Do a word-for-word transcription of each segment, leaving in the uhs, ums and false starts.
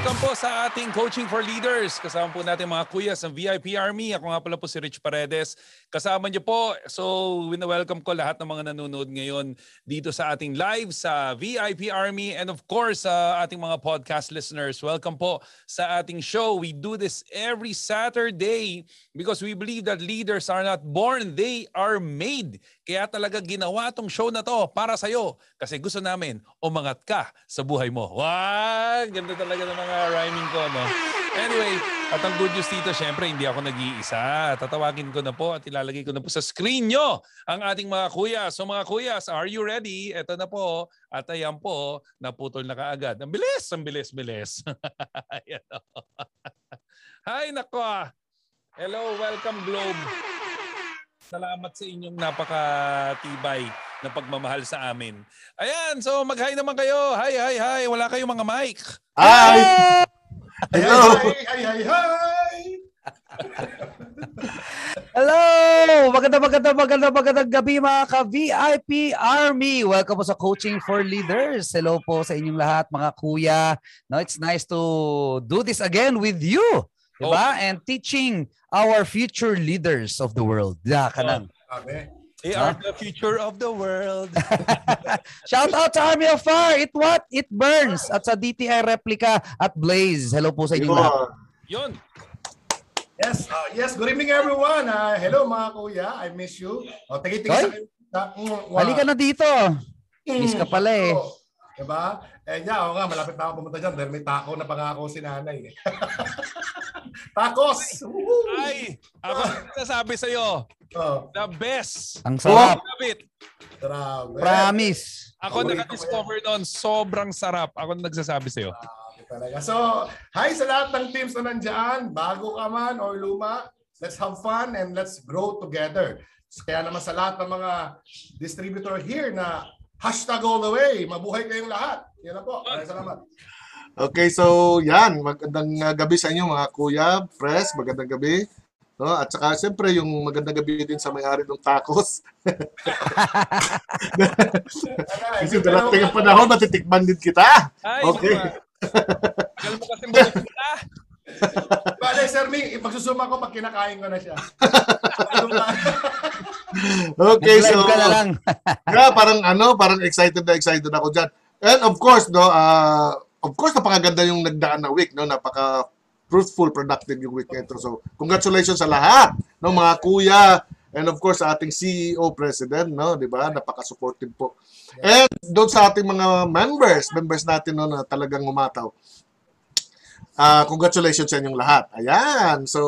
Welcome po sa ating Coaching for Leaders. Kasama po natin mga kuya sa V I P Army. Ako nga pala po si Rich Paredes. Kasama niyo po. So, wina-welcome ko lahat ng mga nanonood ngayon dito sa ating live sa V I P Army and of course sa uh, ating mga podcast listeners. Welcome po sa ating show. We do this every Saturday because we believe that leaders are not born, they are made. Kaya talaga ginawa tong show na to para sa iyo kasi gusto namin umangat ka sa buhay mo. Wow! Ganda talaga ng mga rhyming ko, no? Anyway, at ang good news dito, syempre, hindi ako nag-iisa. Tatawagin ko na po at ilalagay ko na po sa screen nyo ang ating mga kuya. So mga kuyas, are you ready? Ito na po. At ayan po, naputol na kaagad. Ang bilis! Ang bilis, bilis. Ayan o. Hi, nakwa! Hello, welcome Globe. Salamat sa inyong napakatibay na pagmamahal sa amin. Ayan, so mag-hi naman kayo. Hi, hi, hi. Wala kayong mga mic. Hi! Hello! Hi, hi, hi, hi! Hello! Magandang, magandang, magandang, magandang gabi mga ka-V I P Army. Welcome po sa Coaching for Leaders. Hello po sa inyong lahat mga kuya. Now, it's nice to do this again with you. Diba? Oh. And teaching our future leaders of the world. Yeah, kanan. Oh, they are huh? the future of the world. Shout out to Army of Fire. It what? It burns. At sa D T I Replica at Blaze. Hello po sa inyo lahat. Yun. Yes, uh, yes. Good evening everyone. Uh, hello mga kuya. I miss you. Oh, tagi-tagi sa kayo. Wow. Halika na dito. Miss ka pala eh. Diba? Eh, yeah, o nga, malapit na ako pumunta dyan dahil may tako na pangako si nanay. Takos! Ay! Ako sasabi sa'yo, oh. The best! Ang sarap! Sarap. Promise! Ako okay, nakadiscover noon, sobrang sarap. Ako nagsasabi sa'yo. Talaga. So, hi sa lahat ng teams na nandyan, bago ka man o luma, let's have fun and let's grow together. Kaya naman sa lahat ng mga distributor here na hashtag all the way. Mabuhay kayong lahat. Yan na po. Maraming salamat. Okay, so yan. Magandang gabi sa inyo mga kuya. Fresh, magandang gabi. No? At saka siyempre yung magandang gabi din sa may-ari ng tacos. Kasi darating ang panahon, natitikman din kita. Okay. Tagal mo kasi buhay kita. Bale, Sir Ming, magsusuma ko pag kinakain ko na siya. Okay, so yeah, parang ano, parang excited na excited ako diyan. And of course, no, uh, of course napakaganda yung nagdaan na week, no, napaka fruitful, productive yung week nito. So, congratulations sa lahat ng no, mga kuya and of course sa ating C E O president, no, 'di ba? Napaka-supportive po. And doon sa ating mga members, members natin no na talagang umataw. Uh, congratulations sa inyong lahat. Ayan. So,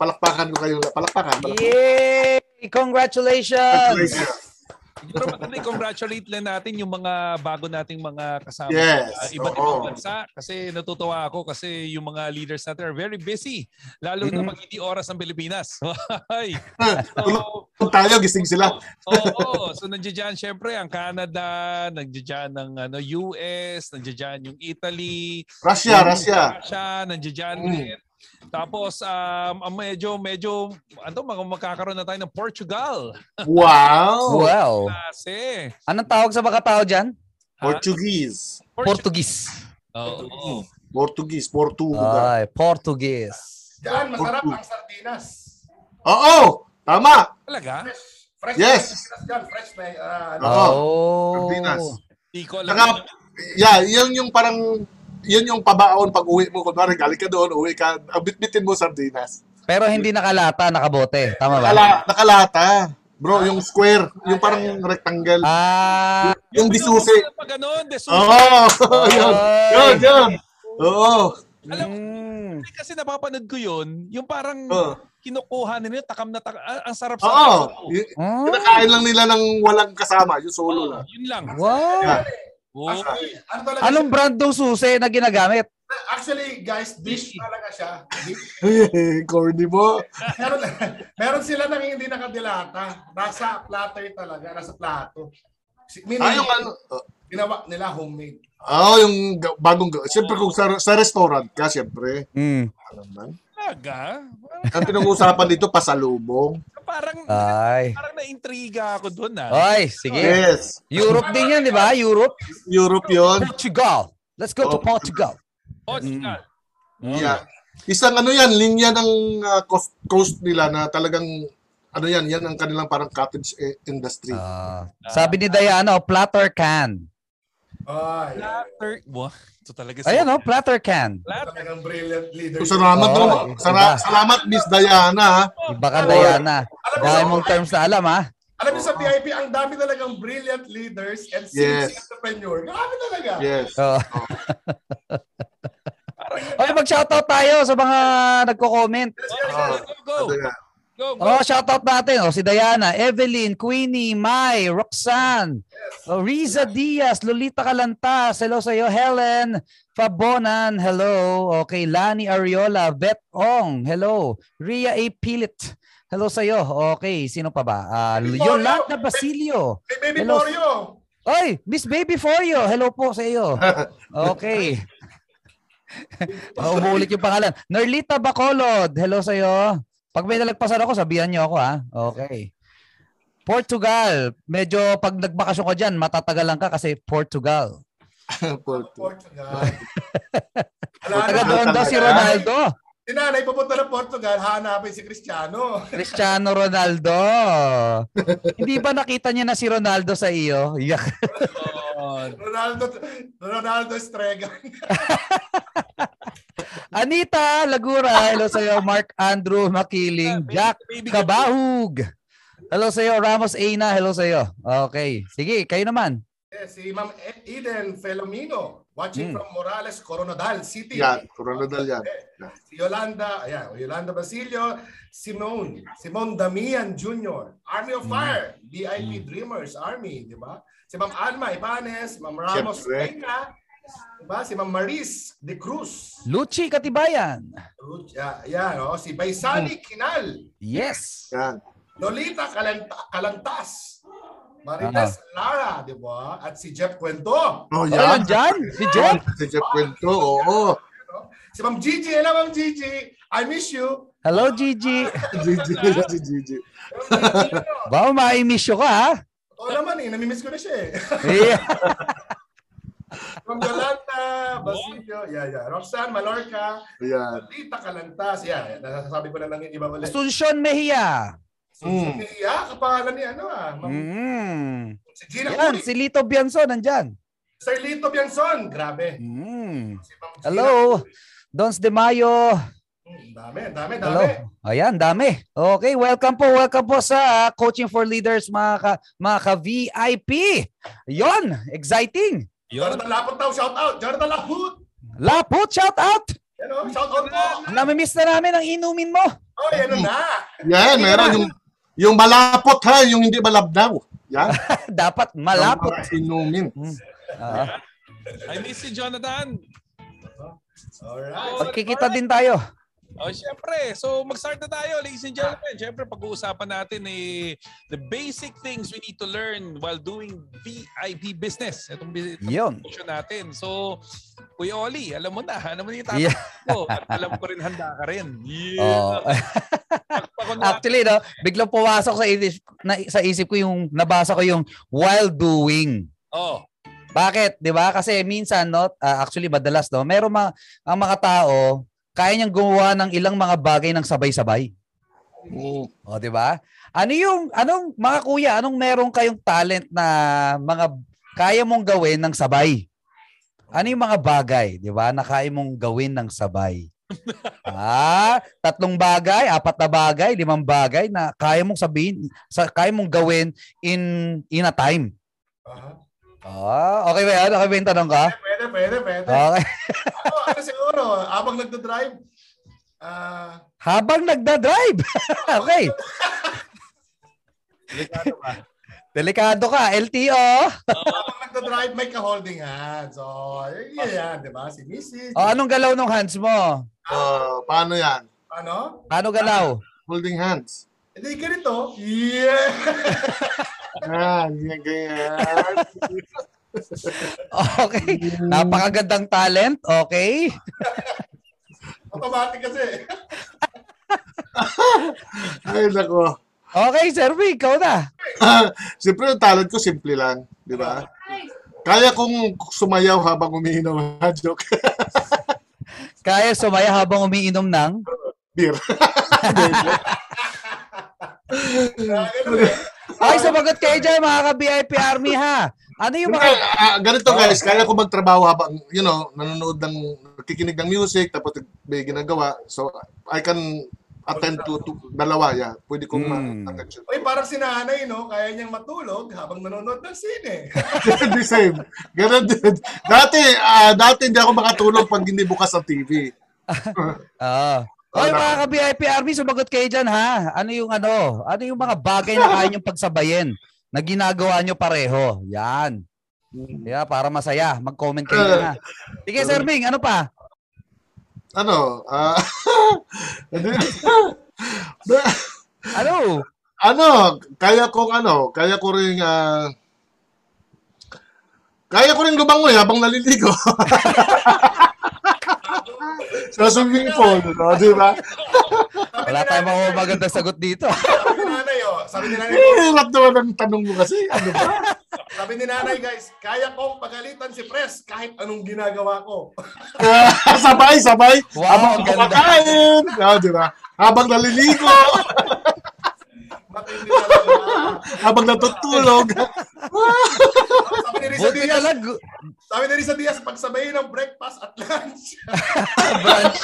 palakpakan ko kayo. Palakpakan. palakpakan. Yay! Congratulations! Congratulations. Congratulate lang natin yung mga bago nating mga kasama. Yes. Uh, iba't ibang bansa. Kasi natutuwa ako kasi yung mga leaders natin are very busy. Lalo mm-hmm. na pag hindi oras ng Pilipinas. Tulog so, tayo, gising sila. Oo. Oh, oh, so, nandiyan syempre ang Canada, nandiyan ang ano, U S, nandiyan yung Italy. Russia, yung Russia. Russia, nandiyan mm. din. Tapos um medyo medyo ano magkakaroon na tayo ng Portugal. Wow. Wow. Kasi anong tawag sa mga tao diyan? Portuguese. Portuguese. Oh, oh. Portuguese, Portugal. Ay, Portuguese. Yan masarap Portu ang sardinas. Oo, oh, tama. Talaga? Fresh, fresh yes. Sardinas, fresh na uh, ano. Oh. Sardinas. Iko lang. Yeah, yung yung parang yun yung pabaon pag uwi mo. Kunwari, galing ka doon, uwi ka, abit-bitin mo sardinas. Pero hindi nakalata, nakabote. Tama ba? Nakala, nakalata. Bro, yung square, yung parang rectangle. Ah, yung disuse. Yung pag ganun, disuse. Oo, yun, yun, yun. Oo. Alam mo, kasi napapanood ko yun, yung parang kinukuha nila, takam na takam. Ang sarap sa ako. Oo. Kinakain lang nila ng walang kasama, yung solo na. Yun lang. Wow. Oh. Actually, ano talaga anong siya? Brand ng susi na ginagamit? Actually, guys, dish talaga siya. Corny mo. meron, meron sila nang hindi nakadilata. Nasa platter talaga. Nasa plato. Ah, yung ano? Ginawa nila homemade. Oo, oh, yung bagong... Siyempre, kung sa, sa restaurant ka, siyempre. Mm. Alam man. Talaga? Ang pinag-uusapan dito, pasalubong. Parang Ay. parang na-intriga ako doon ah. Ay, sige. Yes. Europe din 'yan, 'di ba? Europe. Europe 'yon. Portugal. Let's go oh. to Portugal. Portugal. Mm. Oh. Yeah. Isang ano yan, linya ng uh, coast, coast nila na talagang ano yan, yan ang kanilang parang cottage industry. Uh, sabi ni Diana, platter can. Oh, yeah. Platter, wow. So talaga ayan o, no? Platter can. Talagang brilliant leader. So, salamat oh, no? Sala, salamat, Miss Diana. Iba ka, Diana. Dahil mong terms na alam, ha? Alam niyo sa V I P, ang dami talagang brilliant leaders and yes. C N C entrepreneur. Marami talaga. Yes. Oh. Okay, mag-shoutout tayo sa mga nagko-comment. Oh, go. Go, go. Oh, shoutout natin. Oh, si Diana, Evelyn, Queenie, Mai, Roxanne, yes. oh, Riza Diaz, Lolita Calantas, hello sa'yo, Helen, Fabonan, hello. Okay, Lani Ariola, Beth Ong, hello. Ria A. Pilit, hello sa'yo. Okay, sino pa ba? Uh, Yolanda Basilio. Baby for you. Oy, Miss Baby for you. Hello po sa'yo. Okay. Umuulit yung pangalan. Nerlita Bacolod. Hello sa'yo. Pag may nalagpasan ako, sabihan niyo ako, ha? Okay. Portugal. Medyo pag nagbakasyon ko dyan, matatagalan ka kasi Portugal. Portugal. Taga doon daw si Ronaldo. Si nanay, pupunta ng Portugal, hanapin si Cristiano. Cristiano Ronaldo. Hindi ba nakita niya na si Ronaldo sa iyo? Yak. Oh, Ronaldo, Ronaldo Estregan. Anita Lagura, hello sa iyo. Mark Andrew Makiling. Jack Kabahug. Hello sa iyo. Ramos Aina, hello sa iyo. Okay. Sige, kayo naman. Yes, si Ma'am Eden Felomino. Watching mm. from Morales, Coronadal City. Yan, Coronadal yan. Si Yolanda, ayan, Yolanda Basilio, Simone, Simone Damian Junior, Army of Fire, mm. V I P mm. Dreamers Army, di ba? Si Ma'am Alma Ibanes, Ma'am Ramos Peca, di ba? Si Ma'am Maris De Cruz. Luchi Katibayan. Luchi, uh, yan, oh, si Baisani mm. Kinal. Yes. Yan. Lolita Calanta Calantas. Marites uh-huh. Lara, di ba? At si Jeff Cuento. Oh, yan. Oh, si Jeff? Si Jeff Cuento, oo. Oh, oh. Si Ma'am Gigi. Hello, Ma'am Gigi. I miss you. Hello, Gigi. Gigi. Si Gigi. Wow, ma-i-miss you ka, ha? Oo naman, eh. Namimiss ko na siya, eh. Ma'am Yolanda, Basilio, yeah, yeah. Roxanne Mallorca, yeah. Tita Calantas, yeah. Nasasabi ko na lang yung iba ulit. Asuncion Mejia. So, mm. si Ria, kapangalan ni ano ah. Mm. Si Gina Yan, Uri. Si Lito Bianzon, nandyan. Sir Lito Bianzon, grabe. Mm. Si hello, Dons De Mayo. Mm, dami, dami, dami. Hello. Ayan, dami. Okay, welcome po, welcome po sa Coaching for Leaders, mga ka, mga ka-V I P. Yon, exciting. Yon. Jonathan Laput daw, shout out. Jonathan Laput. Laput, shout out. Hello, shout out po. Nami-miss na namin ang inumin mo. Oh, yan na. Yan, meron yung... Yung malapot, ha? Yung hindi malabdaw. Yan. Dapat malapot. Inumin. Uh, I miss you, Jonathan. Alright. Magkikita din tayo. Oh, syempre. So, mag-start na tayo, ladies and gentlemen. Syempre, pag-uusapan natin eh, the basic things we need to learn while doing V I P business. Itong business natin. So, Kuya Oli, alam mo na. Alam mo na yung tatay yeah. ko. At alam ko rin, handa ka rin. Yeah. Oh. Actually, no, biglang pumasok sa isip, na, sa isip ko yung, nabasa ko yung while doing. Oh. Bakit? Diba? Kasi minsan, no, uh, actually, madalas, no, meron ma ang mga tao, kaya niyang gumawa ng ilang mga bagay ng sabay-sabay. Oo. O, diba? Ano yung, anong, mga kuya, anong meron kayong talent na mga, kaya mong gawin ng sabay? Ano yung mga bagay, diba, na kaya mong gawin ng sabay? Ah, tatlong bagay, apat na bagay, limang bagay na kaya mong sabihin, sa, kaya mong gawin in, in a time. Uh-huh. Ah, okay ba yan? Okay ba yung tanong ka? Pwede, pwede, pwede. Okay. Ano, ano siguro? Habang nagda-drive? Uh... Habang nagda-drive? Okay. Delikado ka. Delikado ka, L T O. Oh, habang nagda-drive, may ka-holding hands. So, yan, yan, di ba? Si Missus Oh, anong galaw ng hands mo? Uh, paano yan? Paano? Paano galaw? Holding hands. Hindi ganito. Yeah! Ah, okay. Napakagandang talent. Okay. Automatic kasi. Ay, nako. Okay, Sir V, ikaw na. Uh, Siyempre, yung talent ko simple lang. Di ba? Kaya kong sumayaw habang umiinom. Joke. Kaya sumaya habang umiinom ng beer. Ay, sabagot kayo dyan, mga ka-V I P Army, ha? Ano yung mga... Uh, ganito, guys. Kaya ko magtrabaho habang, you know, nanonood ng, nakikinig ng music, tapos may ginagawa. So, I can attend to, to dalawa, yeah. Pwede kong hmm. ma-attention. Ay, parang sinanay, no? Kaya niyang matulog habang nanonood ng sine. The same. Ganun din. Dati, uh, dati hindi ako makatulog pag hindi bukas ang T V. Oo. Hoy mga ka-V I P Army, sumagot kayo dyan, ha? Ano yung ano? Ano yung mga bagay na kaya niyong pagsabayin na ginagawa niyo pareho? Yan. Yeah, para masaya. Mag-comment kayo na. Sige, uh, Sir Ming, ano pa? Ano? Uh, ano? Ano? Kaya kong ano? Kaya ko rin... Uh, kaya ko rin lumangoy habang naliligo. Sa swimming pool, no? Diba? Wala tayong mga magandang sagot dito. Sabi ni nanay, oh. Sabi ni nanay. Hirap naman ang tanong mo kasi. Ano ba? Sabi ni nanay, guys, kaya kong pagalitan si Pres kahit anong ginagawa ko. Sabay, sabay. Wow, habang kumakain. No, diba? Habang naliligo. Habang natutulog. Sabi ni Risa Diaz, sabi ni Risa Diaz, pagsabayin ng breakfast at lunch. Brunch.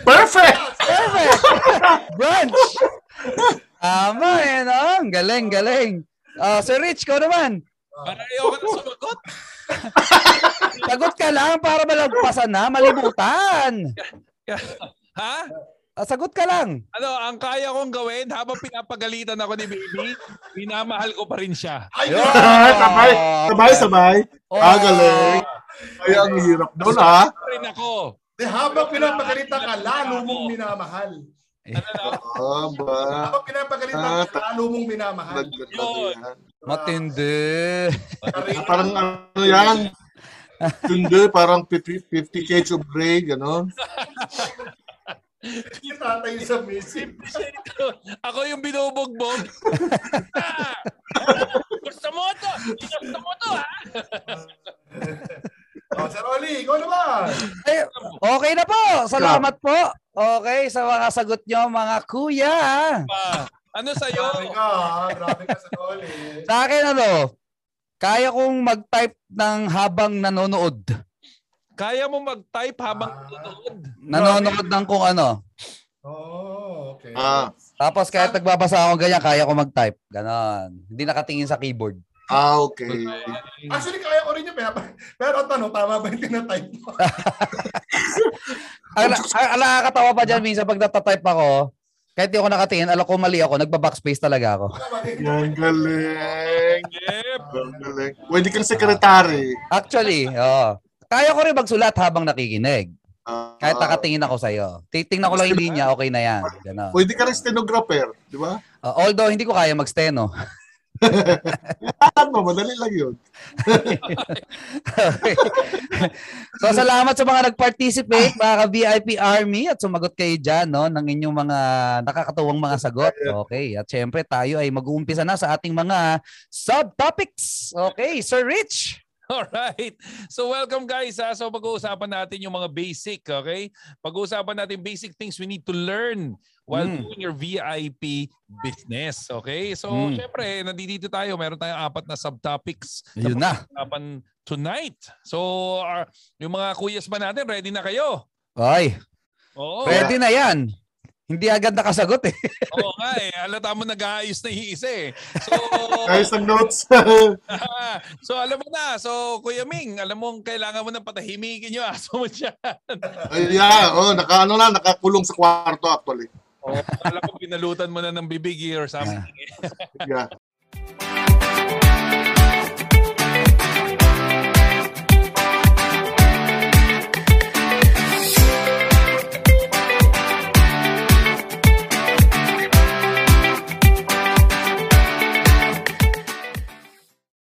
Perfect! Perfect! Brunch! Tama, yan o. Galing, galing. Uh, Sir Rich, ko naman. Para ayaw ka na sumagot. Sagot ka lang para malagpasan na, malimutan. Ha? Sagot ka lang. Ano, ang kaya kong gawin habang pinapagalitan ako ni baby, minamahal ko pa rin siya. Ayun! Sabay, sabay, sabay. Oh. Ah, galing. Ay, ang hirap doon, ha? Rin ako. De, habang pinapagalitan ka, lalo mong minamahal. Oh, ba? Habang pinapagalitan ka, lalo mong minamahal. Yun. Matindi. Parang ano yan? Tindi, parang fifty K to break, gano'n. Tatay sa misip. Ako yung binubugbog. Gusto mo to? Gusto mo to, ha? O, Sir Oli, ikaw naman. Ay, okay na po. Salamat po. Okay, sa mga sagot nyo, mga kuya. Ano sa'yo? Grabe ka, ha? Grabe ka, Sir Oli. Sa akin, ano? Kaya kong mag-type ng habang nanonood. Kaya mo mag-type habang ah, nanonood. Nanonood ng kung ano. Oh, okay. Ah. Tapos kahit nagbabasa ako ganyan, kaya ko mag-type. Ganon. Hindi nakatingin sa keyboard. Ah, okay. Actually, kaya ko rin yun. Pero, pero tanong, tama ba yung tinatype mo? Ang nakakatawa pa dyan, minsan pag natatype ako, kahit di ako nakatingin, alam ko mali ako, nagba-backspace talaga ako. Ang galing. Ang galing. Pwede kang sekretary. Actually, oo. Oh. Kaya ko rin magsulat habang nakikinig. Uh, Kahit nakatingin ako sa'yo. Titingnan ko lang yung linya, okay na yan. Ganun. Pwede ka rin stenographer, di ba? Uh, although, hindi ko kaya mag-steno. Ano, madali lang yun. Okay. So, salamat sa mga nag-participate, mga ka-V I P Army, at sumagot kayo dyan, no, ng inyong mga nakakatuwang mga sagot. Okay. At syempre, tayo ay mag-uumpisa na sa ating mga subtopics. Okay, Sir Rich. Alright. So welcome guys. Ha? So pag-uusapan natin yung mga basic, okay? Pag-uusapan natin basic things we need to learn while mm. doing your V I P business, okay? So mm. syempre, nandito tayo. Meron tayong apat na subtopics. Yun na. Pag-uusapan tonight. So uh, yung mga kuyas ba natin, ready na kayo? Ay. Oo. Ready na yan. Hindi agad nakasagot eh. Oo nga eh. Halata mo nag-aayos na iisa eh. So, ayos ng notes. So alam mo na. So Kuya Ming, alam mo kailangan mo na patahimikin yung aso mo dyan. Ay, yeah. Oh, naka, ano na, nakakulong sa kwarto actually. Oh, alam mo, pinalutan mo na ng bibig or something. Yeah.